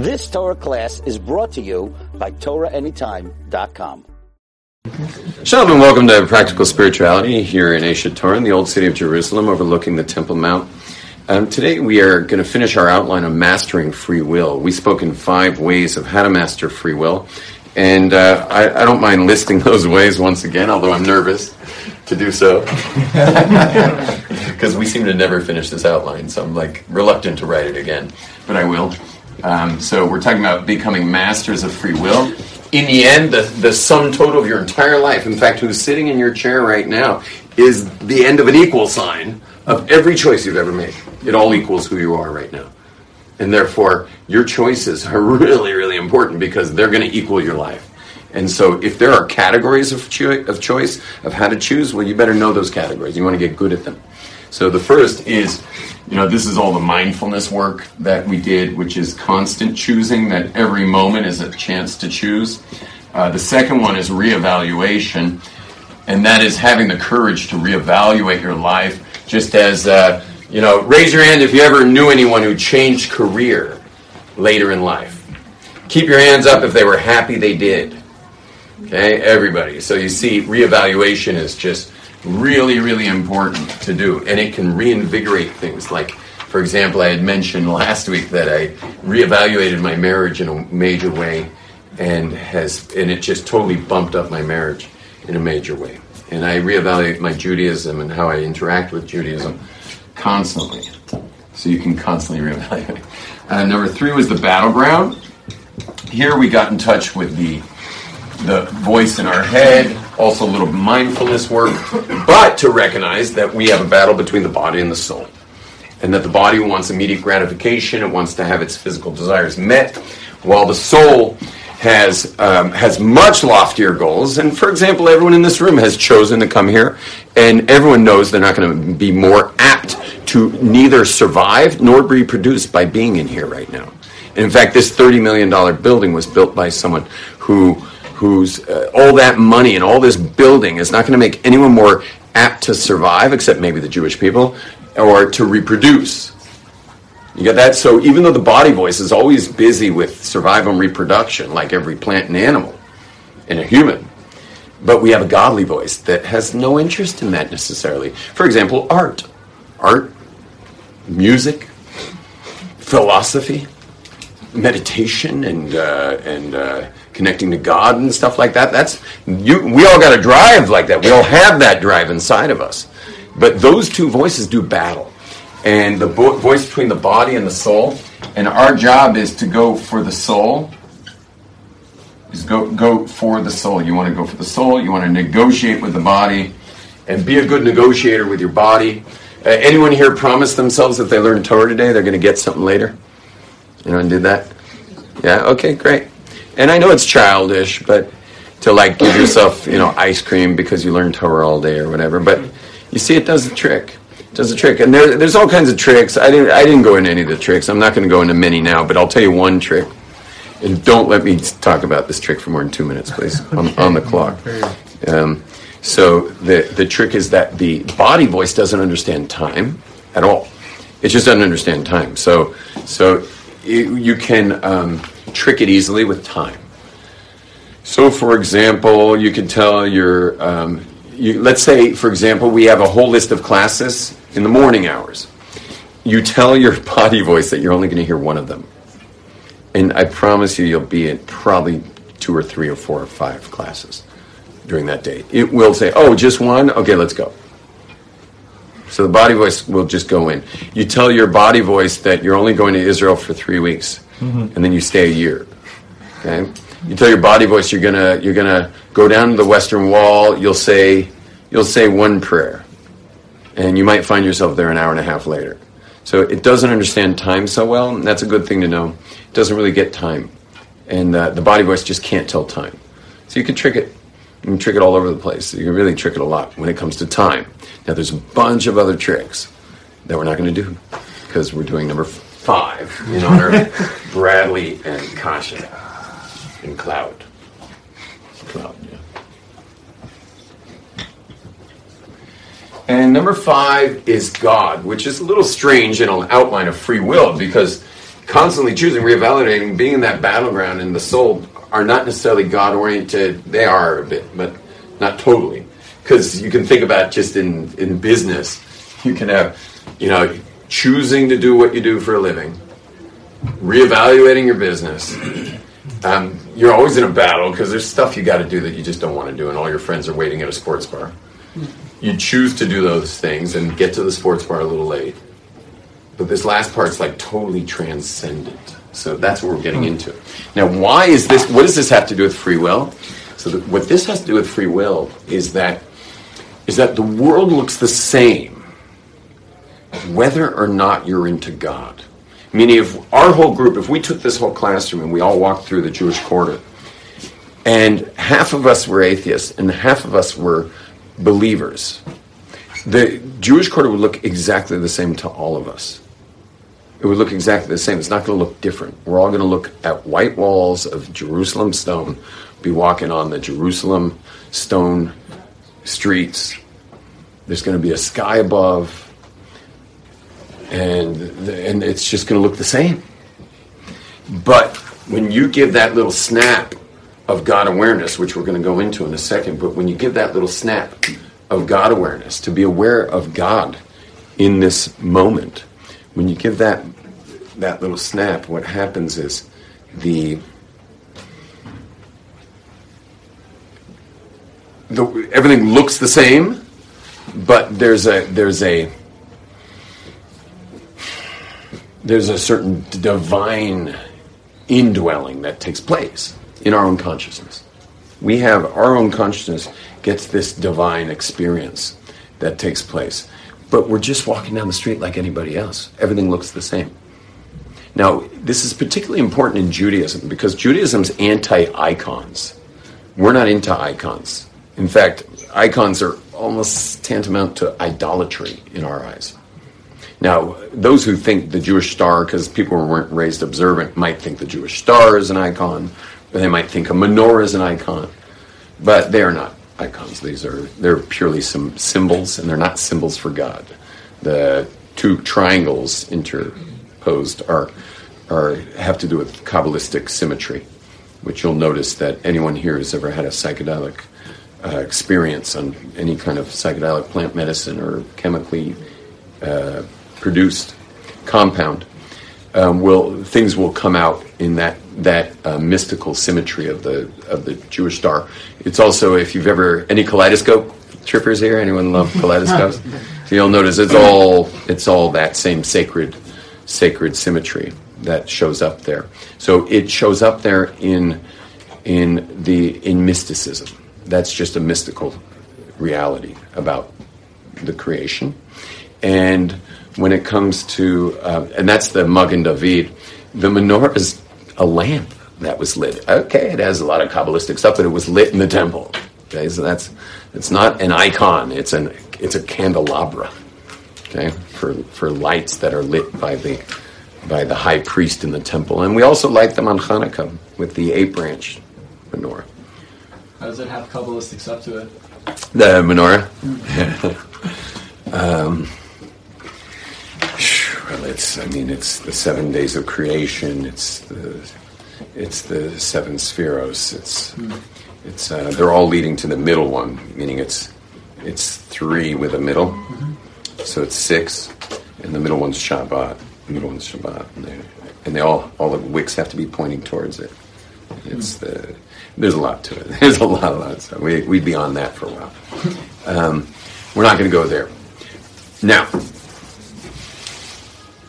This Torah class is brought to you by TorahAnytime.com. Shalom and welcome to Practical Spirituality here in Eshet Torah in the Old City of Jerusalem overlooking the Temple Mount. Today we are going to finish our outline on mastering free will. We spoke in 5 ways of how to master free will. And I don't mind listing those ways once again, although I'm nervous to do so. Because we seem to never finish this outline, so I'm reluctant to write it again. But I will. So we're talking about becoming masters of free will. In the end, the sum total of your entire life, in fact, who's sitting in your chair right now, is the end of an equal sign of every choice you've ever made. It all equals who you are right now. And therefore, your choices are really, really important because they're going to equal your life. And so if there are categories of choice, of how to choose, well, you better know those categories. You want to get good at them. So the first is, this is all the mindfulness work that we did, which is constant choosing, that every moment is a chance to choose. The second one is reevaluation, and that is having the courage to reevaluate your life, just as... raise your hand if you ever knew anyone who changed career later in life. Keep your hands up if they were happy they did. Okay, everybody. So you see, reevaluation is just really, really important to do. And it can reinvigorate things. Like, for example, I had mentioned last week that I reevaluated my marriage in a major way. And it just totally bumped up my marriage in a major way. And I reevaluate my Judaism and how I interact with Judaism. Constantly. So you can constantly reevaluate. Number 3 was the battleground. Here we got in touch with the voice in our head, also a little mindfulness work, but to recognize that we have a battle between the body and the soul. And that the body wants immediate gratification, it wants to have its physical desires met, while the soul has much loftier goals. And for example, everyone in this room has chosen to come here, and everyone knows they're not going to be more apt to neither survive nor reproduce by being in here right now. And in fact, this $30 million building was built by someone who's all that money and all this building is not going to make anyone more apt to survive, except maybe the Jewish people, or to reproduce. You get that? So even though the body voice is always busy with survival and reproduction, like every plant and animal and a human, but we have a godly voice that has no interest in that necessarily. For example, art, music, philosophy, meditation, and connecting to God and stuff like that. We all got a drive like that. We all have that drive inside of us. But those two voices do battle. And the voice between the body and the soul, and our job is to go for the soul. Go for the soul. You want to go for the soul. You want to negotiate with the body, and be a good negotiator with your body. Anyone here promised themselves if they learn Torah today, they're going to get something later? Anyone did that? Yeah. Okay. Great. And I know it's childish, but to give yourself ice cream because you learned Torah all day or whatever. But you see, it does the trick. And there's all kinds of tricks. I didn't go into any of the tricks. I'm not going to go into many now, but I'll tell you one trick. And don't let me talk about this trick for more than 2 minutes, please, on the clock. So the trick is that the body voice doesn't understand time at all. It just doesn't understand time. So you can trick it easily with time. So, for example, you can tell your... let's say, for example, we have a whole list of classes in the morning hours. You tell your body voice that you're only going to hear one of them. And I promise you, you'll be at probably 2 or 3 or 4 or 5 classes during that day. It will say, oh, just one? Okay, let's go. So the body voice will just go in. You tell your body voice that you're only going to Israel for 3 weeks, and then you stay a year. Okay? You tell your body voice you're gonna go down to the Western Wall. You'll say one prayer, and you might find yourself there an hour and a half later. So it doesn't understand time so well, and that's a good thing to know. It doesn't really get time, and the body voice just can't tell time. So you can trick it. You can trick it all over the place. You can really trick it a lot when it comes to time. Now there's a bunch of other tricks that we're not going to do because we're doing number 5 in honor of Bradley and Kasha. And Cloud, yeah. And number 5 is God, which is a little strange in an outline of free will because constantly choosing, reevaluating, being in that battleground in the soul are not necessarily God-oriented. They are a bit, but not totally. Because you can think about just in business, you can have, choosing to do what you do for a living, reevaluating your business. You're always in a battle because there's stuff you got to do that you just don't want to do, and all your friends are waiting at a sports bar. You choose to do those things and get to the sports bar a little late. But this last part's like totally transcendent. So that's what we're getting into. Now, why is this? What does this have to do with free will? So what this has to do with free will is that the world looks the same whether or not you're into God. Meaning, if our whole group, if we took this whole classroom and we all walked through the Jewish quarter, and half of us were atheists and half of us were believers, the Jewish quarter would look exactly the same to all of us. It would look exactly the same. It's not going to look different. We're all going to look at white walls of Jerusalem stone, be walking on the Jerusalem stone streets. There's going to be a sky above. And it's just going to look the same. But when you give that little snap of God awareness, which we're going to go into in a second, but when you give that little snap of God awareness, to be aware of God in this moment, when you give that little snap, what happens is the everything looks the same, but there's a certain divine indwelling that takes place in our own consciousness. We have our own consciousness gets this divine experience that takes place. But we're just walking down the street like anybody else. Everything looks the same. Now, this is particularly important in Judaism because Judaism's anti-icons. We're not into icons. In fact, icons are almost tantamount to idolatry in our eyes. Now, those who think the Jewish star, because people who weren't raised observant, might think the Jewish star is an icon, or they might think a menorah is an icon. But they are not icons. They're purely some symbols, and they're not symbols for God. The two triangles interposed have to do with Kabbalistic symmetry, which you'll notice that anyone here who's ever had a psychedelic experience on any kind of psychedelic plant medicine or chemically produced compound, things will come out in that mystical symmetry of the Jewish star. It's also, if you've ever, any kaleidoscope trippers here, anyone love kaleidoscopes? So you'll notice it's all that same sacred symmetry that shows up there. So it shows up there in mysticism. That's just a mystical reality about the creation. And when it comes to, and that's the Magen David, the menorah is a lamp that was lit. Okay, it has a lot of Kabbalistic stuff, but it was lit in the temple. Okay, so it's not an icon, it's a candelabra. Okay, for lights that are lit by the high priest in the temple, and we also light them on Hanukkah with the 8-branch menorah. How does it have Kabbalistic stuff to it? The menorah. Mm-hmm. Well, it's the 7 days of creation. It's the seven spheros. It's they're all leading to the middle one, meaning it's three with a middle, mm-hmm. So it's six, and the middle one's Shabbat. And they all the wicks have to be pointing towards it. There's a lot to it. There's a lot. So we'd be on that for a while. We're not going to go there now.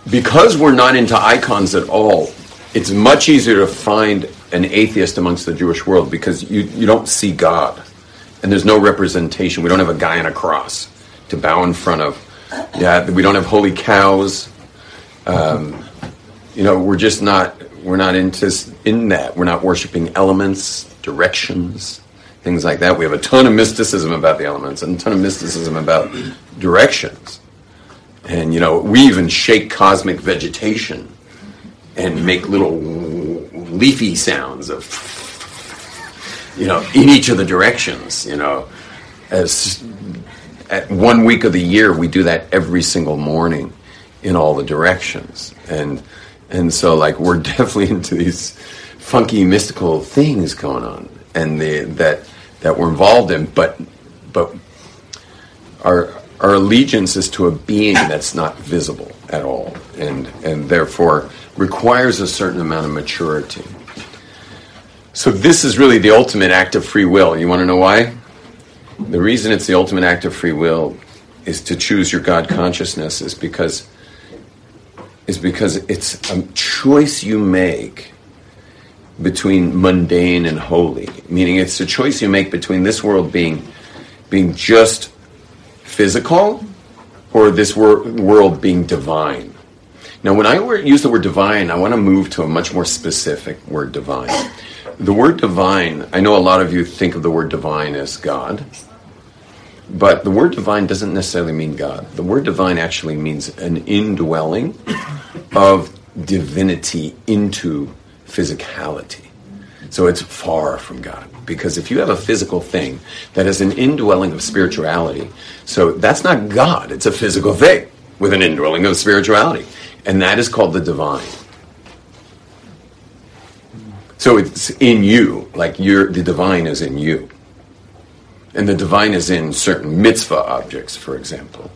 Because we're not into icons at all, it's much easier to find an atheist amongst the Jewish world because you don't see God. And there's no representation. We don't have a guy on a cross to bow in front of. Yeah, we don't have holy cows. We're not into that. We're not worshiping elements, directions, things like that. We have a ton of mysticism about the elements and a ton of mysticism about directions. And, we even shake cosmic vegetation and make little leafy sounds of, in each of the directions, As at 1 week of the year, we do that every single morning in all the directions. And And so, like, we're definitely into these funky mystical things going on, and that we're involved in. But our allegiance is to a being that's not visible at all, and therefore requires a certain amount of maturity. So this is really the ultimate act of free will. You want to know why? The reason it's the ultimate act of free will is to choose your God consciousness is because it's a choice you make between mundane and holy. Meaning it's a choice you make between this world being just physical or this world being divine. Now, when I use the word divine, I want to move to a much more specific word, divine. The word divine, I know a lot of you think of the word divine as God, but the word divine doesn't necessarily mean God. The word divine actually means an indwelling of divinity into physicality. So it's far from God. Because if you have a physical thing that is an indwelling of spirituality, so that's not God, it's a physical thing with an indwelling of spirituality. And that is called the divine. So it's in you, like the divine is in you. And the divine is in certain mitzvah objects, for example.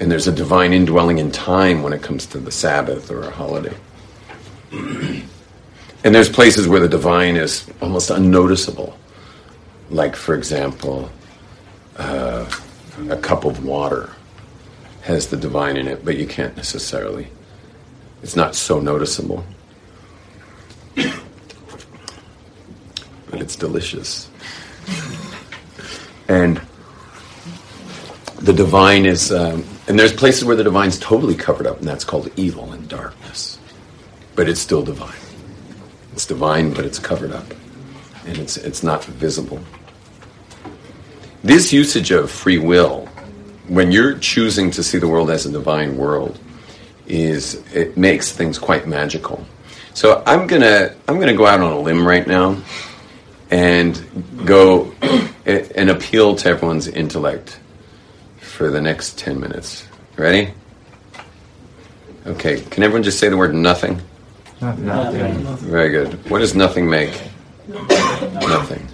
And there's a divine indwelling in time when it comes to the Sabbath or a holiday. And there's places where the divine is almost unnoticeable. Like, for example, a cup of water has the divine in it, but you can't necessarily. It's not so noticeable. But it's delicious. And the divine is, and there's places where the divine's totally covered up, and that's called evil and darkness. But it's still divine. It's divine, but it's covered up, and it's not visible. This usage of free will, when you're choosing to see the world as a divine world, it makes things quite magical. So I'm gonna go out on a limb right now, and go and appeal to everyone's intellect for the next 10 minutes. Ready? Okay, can everyone just say the word nothing? Nothing. Very good. What does nothing make? Nothing.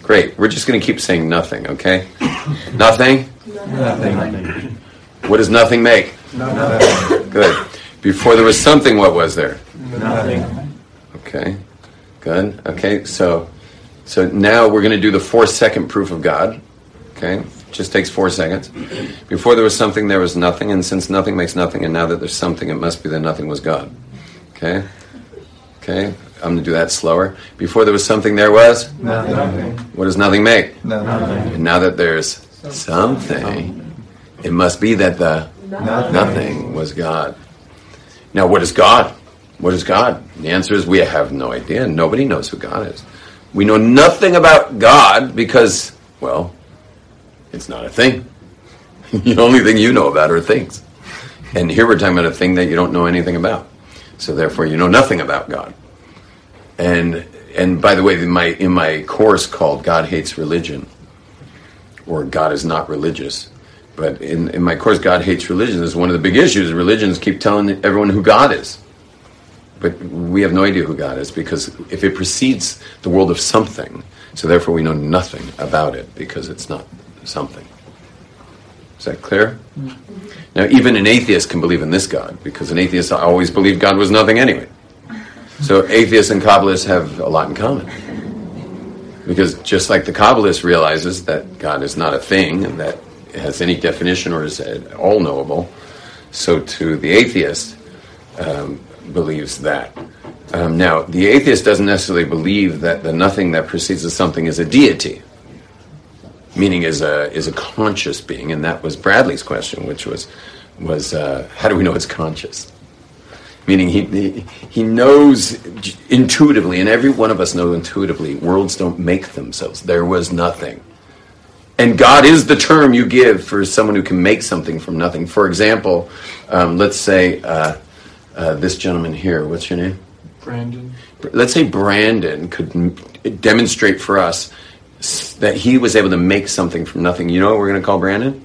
Great, we're just going to keep saying nothing, okay? Nothing? Nothing. What does nothing make? Nothing. Good. Before there was something, what was there? Nothing. Okay, good. Okay, So now we're going to do the 4-second proof of God. Okay? Just takes 4 seconds. Before there was something, there was nothing. And since nothing makes nothing, and now that there's something, it must be that nothing was God. Okay? Okay? I'm going to do that slower. Before there was something, there was? Nothing. What does nothing make? Nothing. And now that there's something, it must be that the nothing was God. Now, what is God? What is God? The answer is we have no idea. Nobody knows who God is. We know nothing about God because, well, it's not a thing. The only thing you know about are things. And here we're talking about a thing that you don't know anything about. So therefore, you know nothing about God. And by the way, in my course called God Hates Religion, or God Is Not Religious, but in my course, God Hates Religion is one of the big issues. Religions keep telling everyone who God is. But we have no idea who God is, because if it precedes the world of something, so therefore we know nothing about it because it's not something. Is that clear? Mm-hmm. Now, even an atheist can believe in this God, because an atheist always believed God was nothing anyway. So atheists and Kabbalists have a lot in common. Because just like the Kabbalist realizes that God is not a thing and that it has any definition or is at all knowable, so too the atheist believes that. Now, the atheist doesn't necessarily believe that the nothing that precedes the something is a deity, meaning is a conscious being, and that was Bradley's question, which was how do we know it's conscious? Meaning he knows intuitively, and every one of us knows intuitively, worlds don't make themselves. There was nothing. And God is the term you give for someone who can make something from nothing. For example, let's say... this gentleman here, what's your name? Brandon. Let's say Brandon could demonstrate for us that he was able to make something from nothing. You know what we're going to call Brandon?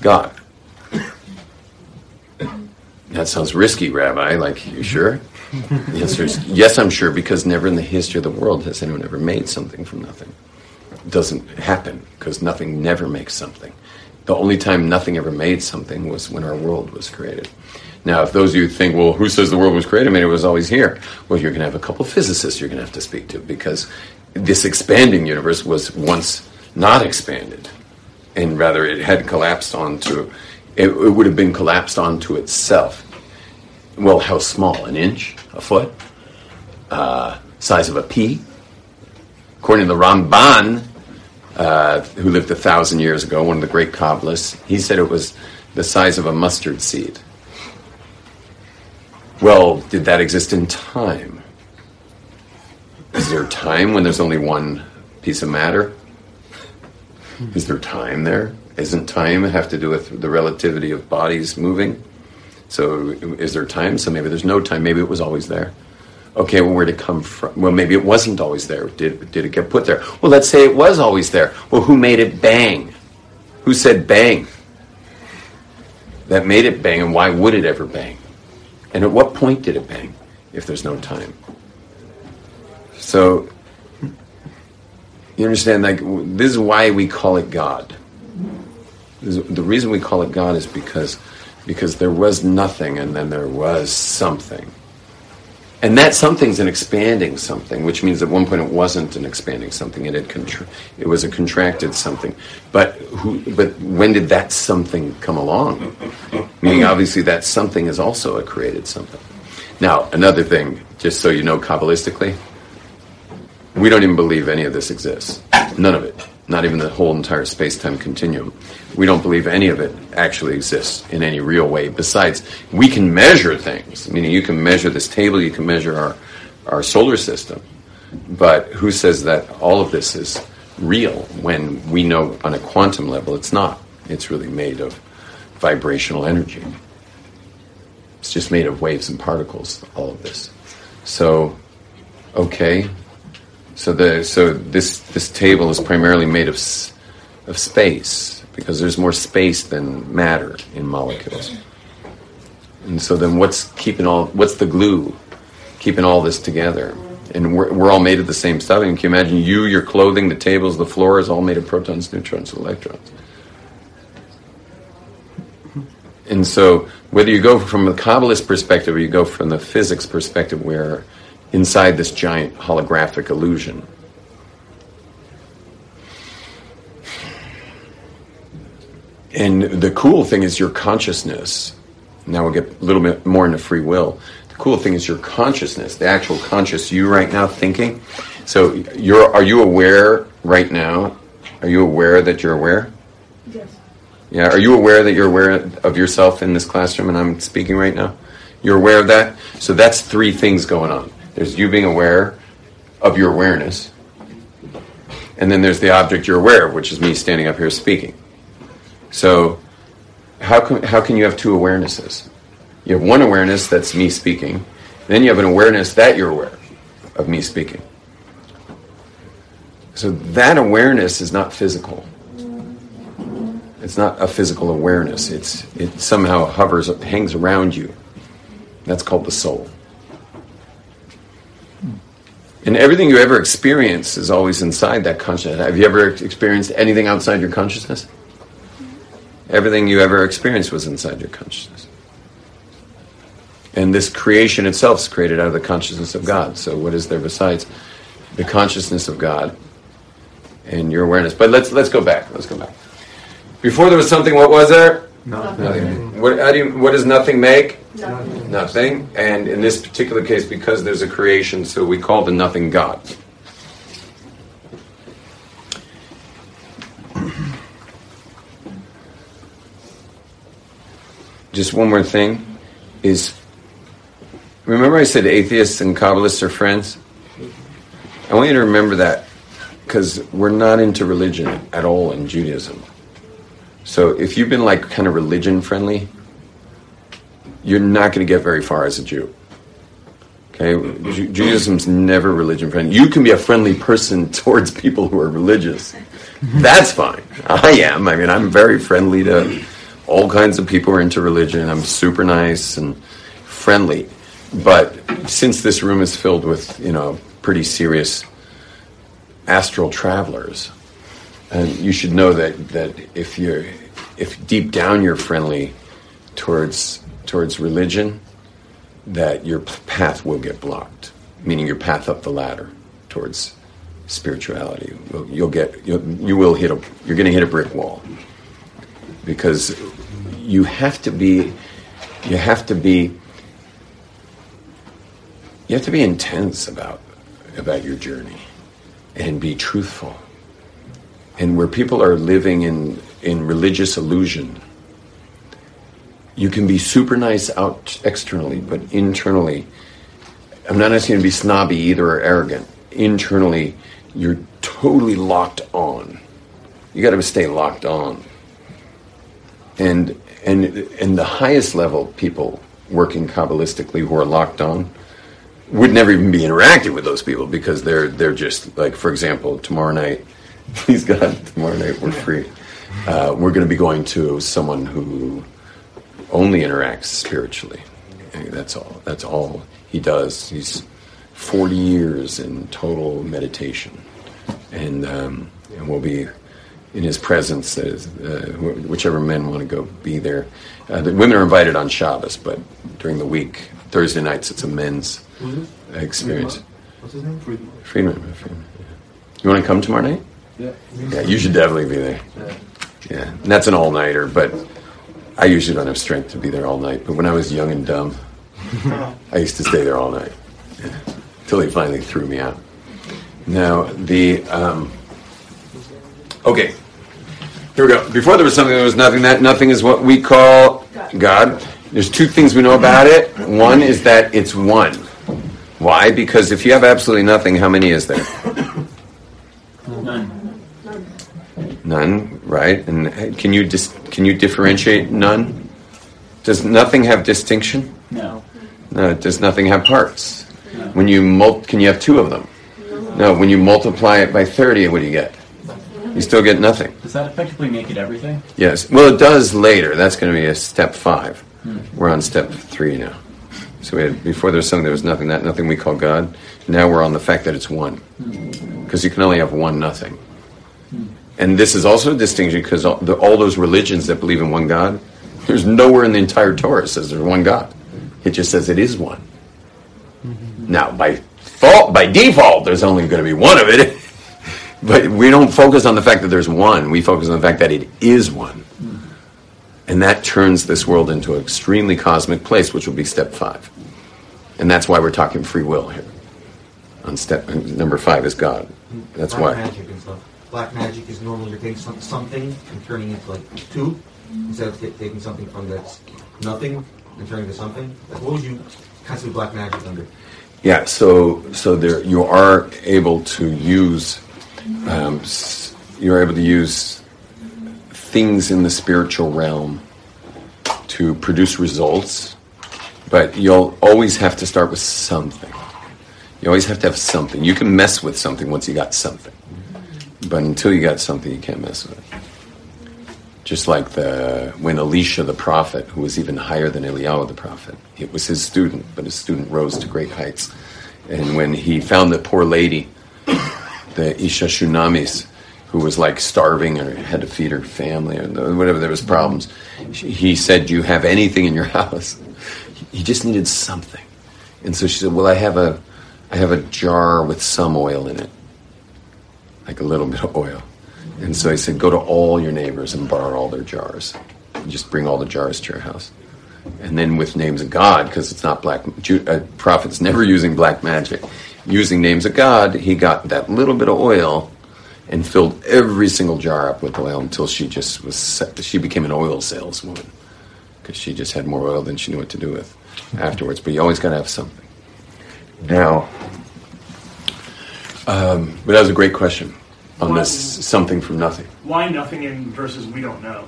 God. that sounds risky, Rabbi. Like, you sure? The answer is, yes, I'm sure, because never in the history of the world has anyone ever made something from nothing. It doesn't happen, because nothing never makes something. The only time nothing ever made something was when our world was created. Now, if those of you think, well, who says the world was created? I mean, it was always here. Well, you're going to have a couple of physicists you're going to have to speak to, because this expanding universe was once not expanded, and rather it had collapsed onto, it would have been collapsed onto itself. Well, how small? An inch? A foot? Size of a pea? According to the Ramban, who lived 1,000 years ago, one of the great Kabbalists, he said it was the size of a mustard seed. Well, did that exist in time? Is there time when there's only one piece of matter? Is there time there? Isn't time have to do with the relativity of bodies moving? So is there time? So maybe there's no time. Maybe it was always there. Okay, well, where did it come from? Well, maybe it wasn't always there. Did it get put there? Well, let's say it was always there. Well, who made it bang? Who said bang? That made it bang, and why would it ever bang? And at what point did it bang, if there's no time? So, you understand, like, this is why we call it God. The reason we call it God is because there was nothing, and then there was something. And that something's an expanding something, which means at one point it wasn't an expanding something; it had it was a contracted something. But when did that something come along? Meaning, obviously, that something is also a created something. Now, another thing, just so you know, Kabbalistically, we don't even believe any of this exists. None of it, not even the whole entire space-time continuum. We don't believe any of it actually exists in any real way. Besides, we can measure things, meaning you can measure this table, you can measure our solar system, but who says that all of this is real when we know on a quantum level it's not? It's really made of vibrational energy. It's just made of waves and particles, all of this. So, okay, so this table is primarily made of space, because there's more space than matter in molecules. And so then what's the glue keeping all this together? And we're all made of the same stuff. And can you imagine you, your clothing, the tables, the floor is all made of protons, neutrons, electrons. And so whether you go from the Kabbalist perspective or you go from the physics perspective, we're inside this giant holographic illusion. And the cool thing is your consciousness. Now we'll get a little bit more into free will. The cool thing is your consciousness, the actual conscious you right now thinking. So are you aware right now? Are you aware that you're aware? Yes. Yeah, are you aware that you're aware of yourself in this classroom and I'm speaking right now? You're aware of that? So that's three things going on. There's you being aware of your awareness. And then there's the object you're aware of, which is me standing up here speaking. So, how can you have two awarenesses? You have one awareness that's me speaking, then you have an awareness that you're aware of me speaking. So that awareness is not physical. It's not a physical awareness. It somehow hangs around you. That's called the soul. And everything you ever experience is always inside that consciousness. Have you ever experienced anything outside your consciousness? Everything you ever experienced was inside your consciousness. And this creation itself is created out of the consciousness of God. So what is there besides the consciousness of God and your awareness? But let's go back. Let's go back. Before there was something, what was there? Nothing. What does nothing make? Nothing. And in this particular case, because there's a creation, so we call the nothing God. Just one more thing is, remember I said atheists and Kabbalists are friends? I want you to remember that, because we're not into religion at all in Judaism. So if you've been like kind of religion friendly, you're not going to get very far as a Jew. Okay? Judaism's never religion friendly. You can be a friendly person towards people who are religious. That's fine. I am. I mean, I'm very friendly to all kinds of people are into religion. I'm super nice and friendly. But since this room is filled with, you know, pretty serious astral travelers, and you should know that if deep down you're friendly towards religion, that your path will get blocked, meaning your path up the ladder towards spirituality. You're going to hit a brick wall, because you have to be intense about your journey and be truthful. And where people are living in religious illusion, you can be super nice out externally, but internally, I'm not asking you to be snobby either or arrogant. Internally, you're totally locked on. You got to stay locked on. And the highest level people working Kabbalistically who are locked on would never even be interacting with those people, because they're just like, for example, tomorrow night. Please God, tomorrow night we're free. We're going to be going to someone who only interacts spiritually. That's all he does. He's 40 years in total meditation, and we'll be in his presence. Whichever men want to go be there. The women are invited on Shabbos, but during the week, Thursday nights, it's a men's experience. What's his name? Friedman. Yeah. You want to come tomorrow night? Yeah. Yeah, you should definitely be there. Yeah. And that's an all-nighter, but I usually don't have strength to be there all night, but when I was young and dumb, I used to stay there all night, until he finally threw me out. Now, okay, here we go. Before there was something, there was nothing. That nothing is what we call God. There's two things we know about it. One is that it's one. Why? Because if you have absolutely nothing, how many is there? None, right? And can you differentiate none? Does nothing have distinction? No. No. Does nothing have parts? No. When you can you have two of them? No. When you multiply it by 30, what do you get? You still get nothing. Does that effectively make it everything? Yes. Well, it does later. That's going to be a step 5. We're on step 3 now. So we had, before there was something, there was nothing. That nothing we call God. Now we're on the fact that it's one, because you can only have one nothing. And this is also a distinction, because all those religions that believe in one God, there's nowhere in the entire Torah says there's one God. It just says it is one. Now, by default, there's only going to be one of it. But we don't focus on the fact that there's one. We focus on the fact that it is one. And that turns this world into an extremely cosmic place, which will be step 5. And that's why we're talking free will here. On step number 5 is God. That's why. Black magic is normally you're taking something and turning it to like two, instead of taking something from that's nothing and turning it to something. Like, what would you consider black magic under? Yeah, so there you are able to use things in the spiritual realm to produce results, but you'll always have to start with something. You always have to have something. You can mess with something once you got something. But until you got something, you can't mess with it. Just like when Elisha the prophet, who was even higher than Eliyahu the prophet, it was his student, but his student rose to great heights. And when he found the poor lady, the Isha Shunamis, who was like starving or had to feed her family or whatever, there was problems, he said, "Do you have anything in your house?" He just needed something. And so she said, "Well, I have a jar with some oil in it." Like a little bit of oil. And so he said, "Go to all your neighbors and borrow all their jars. Just bring all the jars to your house." And then with names of God, because it's not black, prophets never using black magic, using names of God, he got that little bit of oil and filled every single jar up with oil until she became an oil saleswoman, because she just had more oil than she knew what to do with afterwards. But you always got to have something. Now, but that was a great question. On this something from nothing. Why nothing in versus we don't know?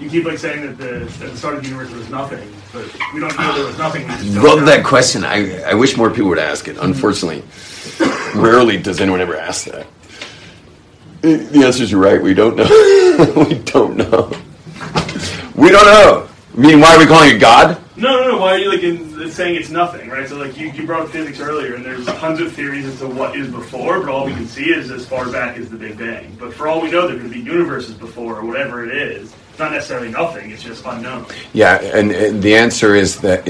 You keep like saying that at the start of the universe there was nothing, but we don't know there was nothing. Love that question. I wish more people would ask it. Unfortunately, rarely does anyone ever ask that. The answer is, you're right, we don't know. We don't know. We don't know. I mean, why are we calling it God? No. Why are you saying it's nothing, right? So you brought up physics earlier, and there's tons of theories as to what is before, but all we can see is as far back as the Big Bang. But for all we know, there could be universes before, or whatever it is. It's not necessarily nothing. It's just unknown. Yeah, and the answer is that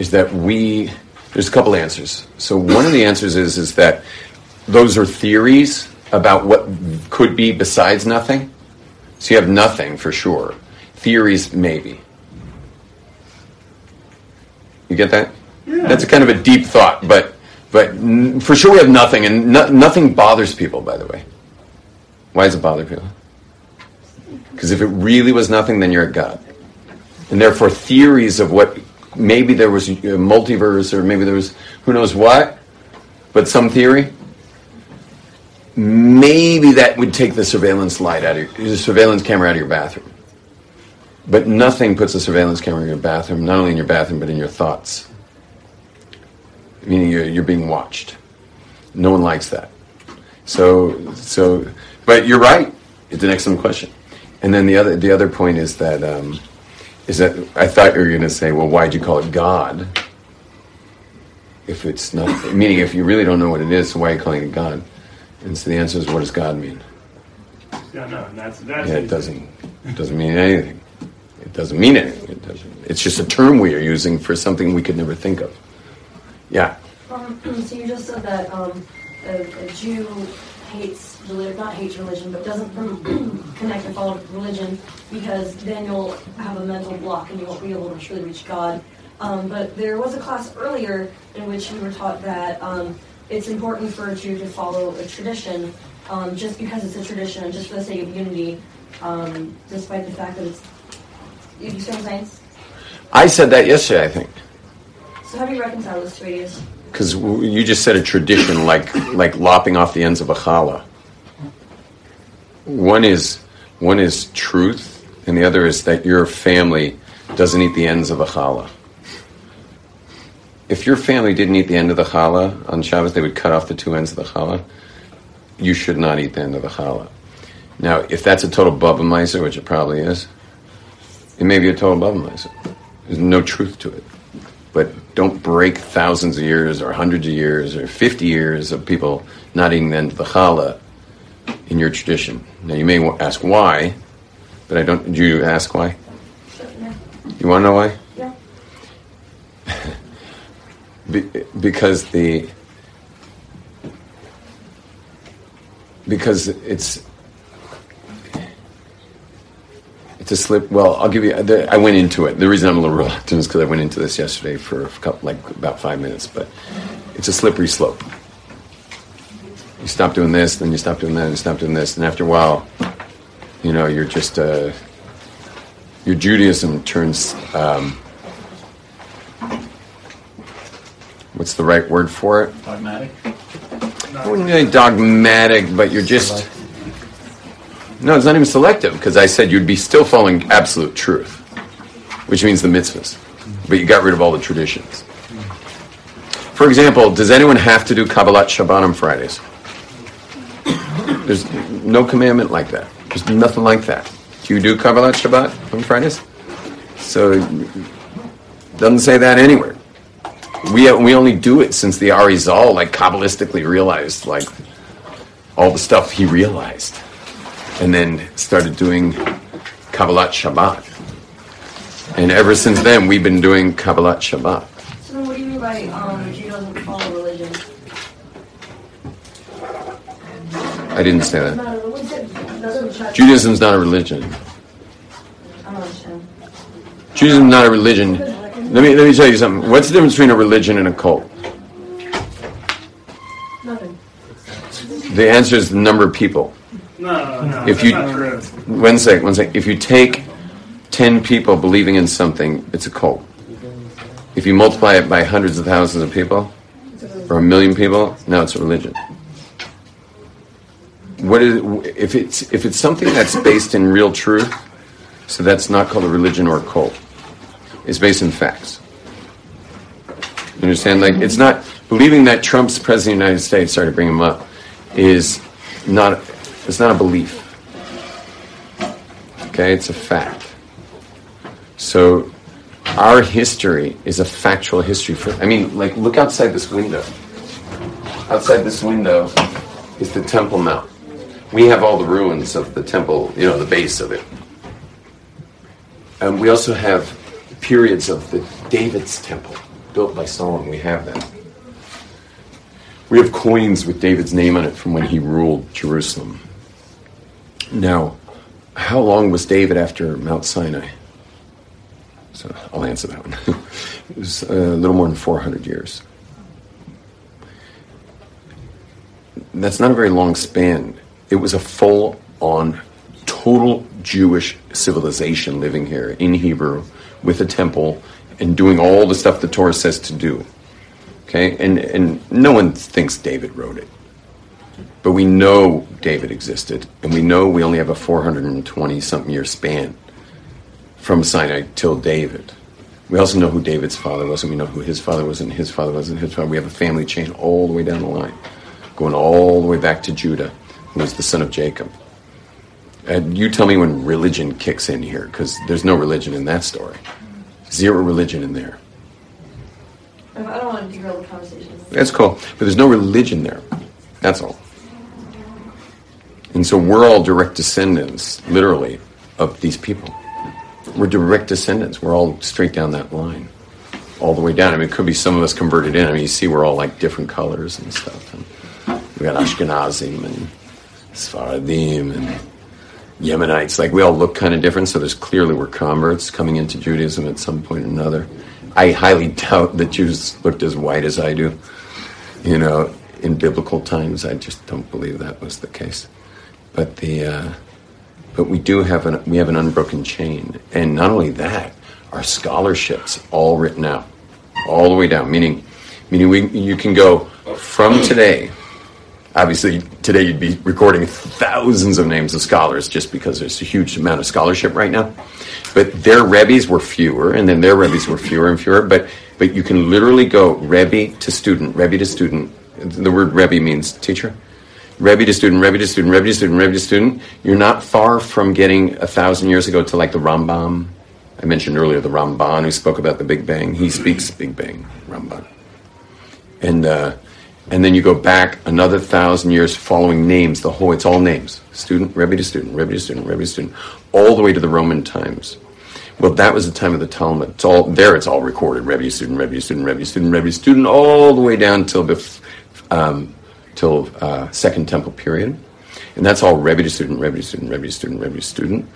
there's a couple answers. So one of the answers is that those are theories about what could be besides nothing. So you have nothing for sure. Theories, maybe. You get that? Yeah. That's kind of a deep thought, but for sure we have nothing, and nothing bothers people, by the way. Why does it bother people? Because if it really was nothing, then you're a god. And therefore, theories of what, maybe there was a multiverse, or maybe there was who knows what, but some theory, maybe that would take the surveillance light out of the surveillance camera out of your bathroom. But nothing puts a surveillance camera in your bathroom, not only in your bathroom, but in your thoughts. Meaning you're being watched. No one likes that. So, but you're right. It's an excellent question. And then the other point is that I thought you were going to say, well, why'd you call it God? If it's nothing, meaning if you really don't know what it is, so why are you calling it God? And so the answer is, what does God mean? No, it doesn't mean anything. It doesn't mean anything. It's just a term we are using for something we could never think of. Yeah. So you just said that a Jew hates religion, but doesn't connect and follow religion, because then you'll have a mental block and you won't be able to truly reach God. But there was a class earlier in which you were taught that it's important for a Jew to follow a tradition, just because it's a tradition, just for the sake of unity, despite the fact that it's... You see what I'm saying? I said that yesterday, I think. So how do you reconcile those two ideas? Because you just said a tradition, like lopping off the ends of a challah. One is truth, and the other is that your family doesn't eat the ends of a challah. If your family didn't eat the end of the challah on Shabbos, they would cut off the two ends of the challah. You should not eat the end of the challah. Now, if that's a total baba miser, which it probably is, it may be a total baba miser. There's no truth to it. But don't break thousands of years or hundreds of years or 50 years of people not eating the end of the challah in your tradition. Now, you may ask why, but I don't... Do you ask why? Yeah. You want to know why? Yeah. Because it's a slip. Well, I'll give you. I went into it. The reason I'm a little reluctant is because I went into this yesterday for about 5 minutes. But it's a slippery slope. You stop doing this, then you stop doing that, and you stop doing this, and after a while, you're just your Judaism turns. What's the right word for it? Dogmatic. I wouldn't say dogmatic, but you're just... No, it's not even selective, because I said you'd be still following absolute truth, which means the mitzvahs, but you got rid of all the traditions. For example, does anyone have to do Kabbalat Shabbat on Fridays? There's no commandment like that. There's nothing like that. Do you do Kabbalat Shabbat on Fridays? So it doesn't say that anywhere. We only do it since the Arizal Kabbalistically realized all the stuff he realized, and then started doing Kabbalat Shabbat. And ever since then, we've been doing Kabbalat Shabbat. So then what do you mean by Jew doesn't follow religion? I didn't say that. Judaism's not a religion. I don't understand. Judaism's not a religion. Let me tell you something. What's the difference between a religion and a cult? Nothing. The answer is the number of people. No, if you, not true. One second. If you take 10 people believing in something, it's a cult. If you multiply it by hundreds of thousands of people, or 1 million people, now it's a religion. If it's something that's based in real truth, so that's not called a religion or a cult. It's based in facts. You understand? It's not believing that Trump's president of the United States. Sorry to bring him up. It's not a belief. Okay, it's a fact. So our history is a factual history. Look outside this window. Outside this window is the Temple Mount. We have all the ruins of the temple, the base of it. And we also have periods of the David's temple, built by Solomon. We have that. We have coins with David's name on it from when he ruled Jerusalem. Now, how long was David after Mount Sinai? So I'll answer that one. It was a little more than 400 years. That's not a very long span. It was a full-on, total Jewish civilization living here in Hebrew with a temple and doing all the stuff the Torah says to do. Okay? And no one thinks David wrote it. But we know David existed, and we know we only have a 420-something year span from Sinai till David. We also know who David's father was, and we know who his father was, and his father was, and his father. We have a family chain all the way down the line, going all the way back to Judah, who was the son of Jacob. And you tell me when religion kicks in here, because there's no religion in that story. Zero religion in there. I don't want to derail the conversation. That's cool, but there's no religion there. That's all. And so we're all direct descendants, literally, of these people. We're direct descendants. We're all straight down that line, all the way down. It could be some of us converted in. You see we're all like different colors and stuff. And we got Ashkenazim and Sephardim and Yemenites. We all look kind of different, so there's clearly we're converts coming into Judaism at some point or another. I highly doubt that Jews looked as white as I do. In biblical times, I just don't believe that was the case. But we do have an unbroken chain, and not only that, our scholarships all written out, all the way down. Meaning you can go from today. Obviously, today you'd be recording thousands of names of scholars just because there's a huge amount of scholarship right now. But their rebbes were fewer, and then their rebbes were fewer and fewer. But you can literally go rebbe to student, rebbe to student. The word rebbe means teacher. Rebbe to student, rebbe to student, rebbe to student, rebbe to student. You're not far from getting 1,000 years ago to the Rambam. I mentioned earlier the Ramban who spoke about the Big Bang. He speaks Big Bang, Ramban. And then you go back another 1,000 years following names. It's all names. Student, rebbe to student, rebbe to student, rebbe to student. All the way to the Roman times. Well, that was the time of the Talmud. It's all recorded. Rebbe to student, rebbe to student, rebbe to student, rebbe to student. All the way down till Second Temple period. And that's all rebbe to student, rebbe to student, rebbe to student, rebbe to student.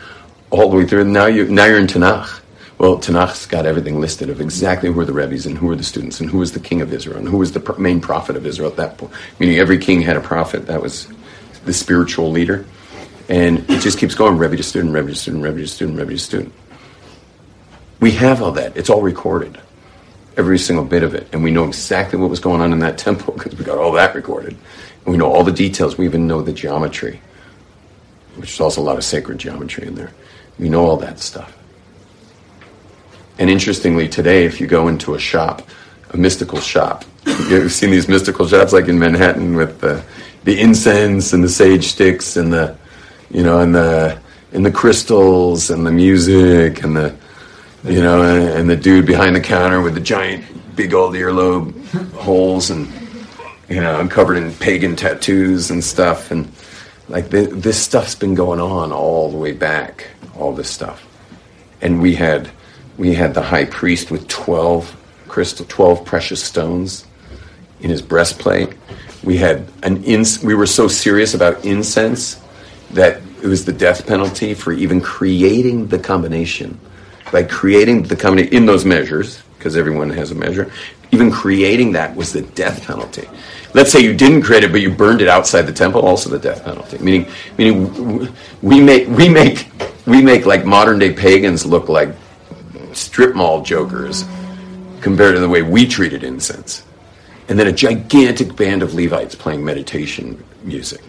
All the way through. And now you're in Tanakh. Well, Tanakh's got everything listed of exactly who are the rebbes and who are the students and who was the king of Israel and who was the main prophet of Israel at that point. Meaning every king had a prophet. That was the spiritual leader. And it just keeps going, rebbe to student, rebbe to student, rebbe to student, rebbe to student. We have all that. It's all recorded. Every single bit of it. And we know exactly what was going on in that temple because we got all that recorded. And we know all the details. We even know the geometry, which is also a lot of sacred geometry in there. We know all that stuff. And interestingly, today, if you go into a shop, a mystical shop, you've seen these mystical shops like in Manhattan with the incense and the sage sticks and the crystals and the music and the dude behind the counter with the giant, big old earlobe holes and, covered in pagan tattoos and stuff. And this stuff's been going on all the way back, all this stuff. And we had the high priest with 12 precious stones in his breastplate. We had we were so serious about incense that it was the death penalty for even creating the combination. By creating the combination in those measures, because everyone has a measure, even creating that was the death penalty. Let's say you didn't create it, but you burned it outside the temple, also the death penalty. Meaning we make like modern day pagans look like strip mall jokers compared to the way we treated incense. And then a gigantic band of Levites playing meditation music.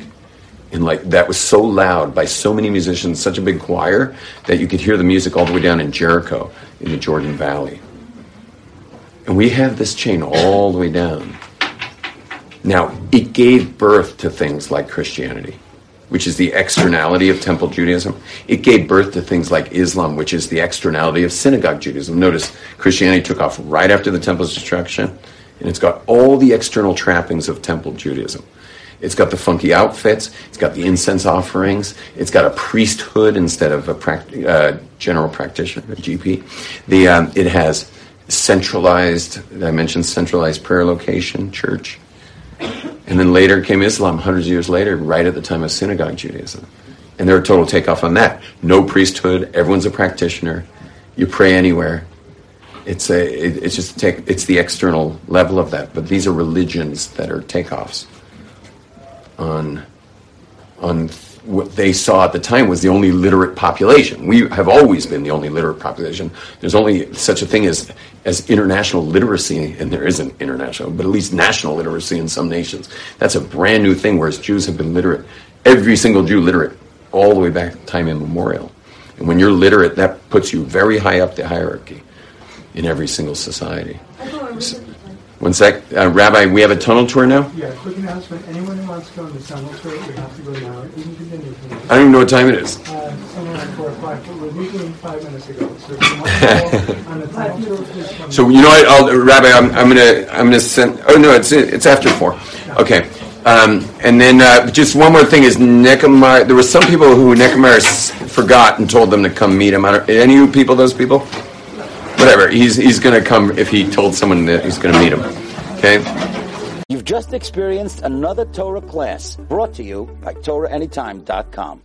And that was so loud by so many musicians, such a big choir, that you could hear the music all the way down in Jericho in the Jordan Valley. And we have this chain all the way down. Now, it gave birth to things like Christianity which is the externality of temple Judaism. It gave birth to things like Islam, which is the externality of synagogue Judaism. Notice Christianity took off right after the temple's destruction, and it's got all the external trappings of temple Judaism. It's got the funky outfits, it's got the incense offerings, it's got a priesthood instead of a general practitioner, a GP. It has centralized, I mentioned centralized prayer location, church. And then later came Islam, hundreds of years later, right at the time of synagogue Judaism. And there were total takeoff on that. No priesthood, everyone's a practitioner, you pray anywhere. It's the external level of that. But these are religions that are takeoffs on what they saw at the time was the only literate population. We have always been the only literate population. There's only such a thing as international literacy, and there isn't international, but at least national literacy in some nations. That's a brand new thing, whereas Jews have been literate, every single Jew literate, all the way back to time immemorial. And when you're literate, that puts you very high up the hierarchy in every single society. One sec. Rabbi, we have a tunnel tour now? Yeah, quick announcement. Anyone who wants to go on the tunnel tour, we have to go now. We can continue from there. I don't even know what time it is. Somewhere around 4 o'clock. But we're meeting 5 minutes ago. So if you want to go on the tunnel tour, please come. So you know what, Rabbi, I'm gonna send... Oh, no, it's after 4. Okay. And then just one more thing is Nekamar... There were some people who Nekamar forgot and told them to come meet him. Any of you people, those people? Whatever, he's going to come if he told someone that he's going to meet him. Okay? You've just experienced another Torah class brought to you by TorahAnytime.com.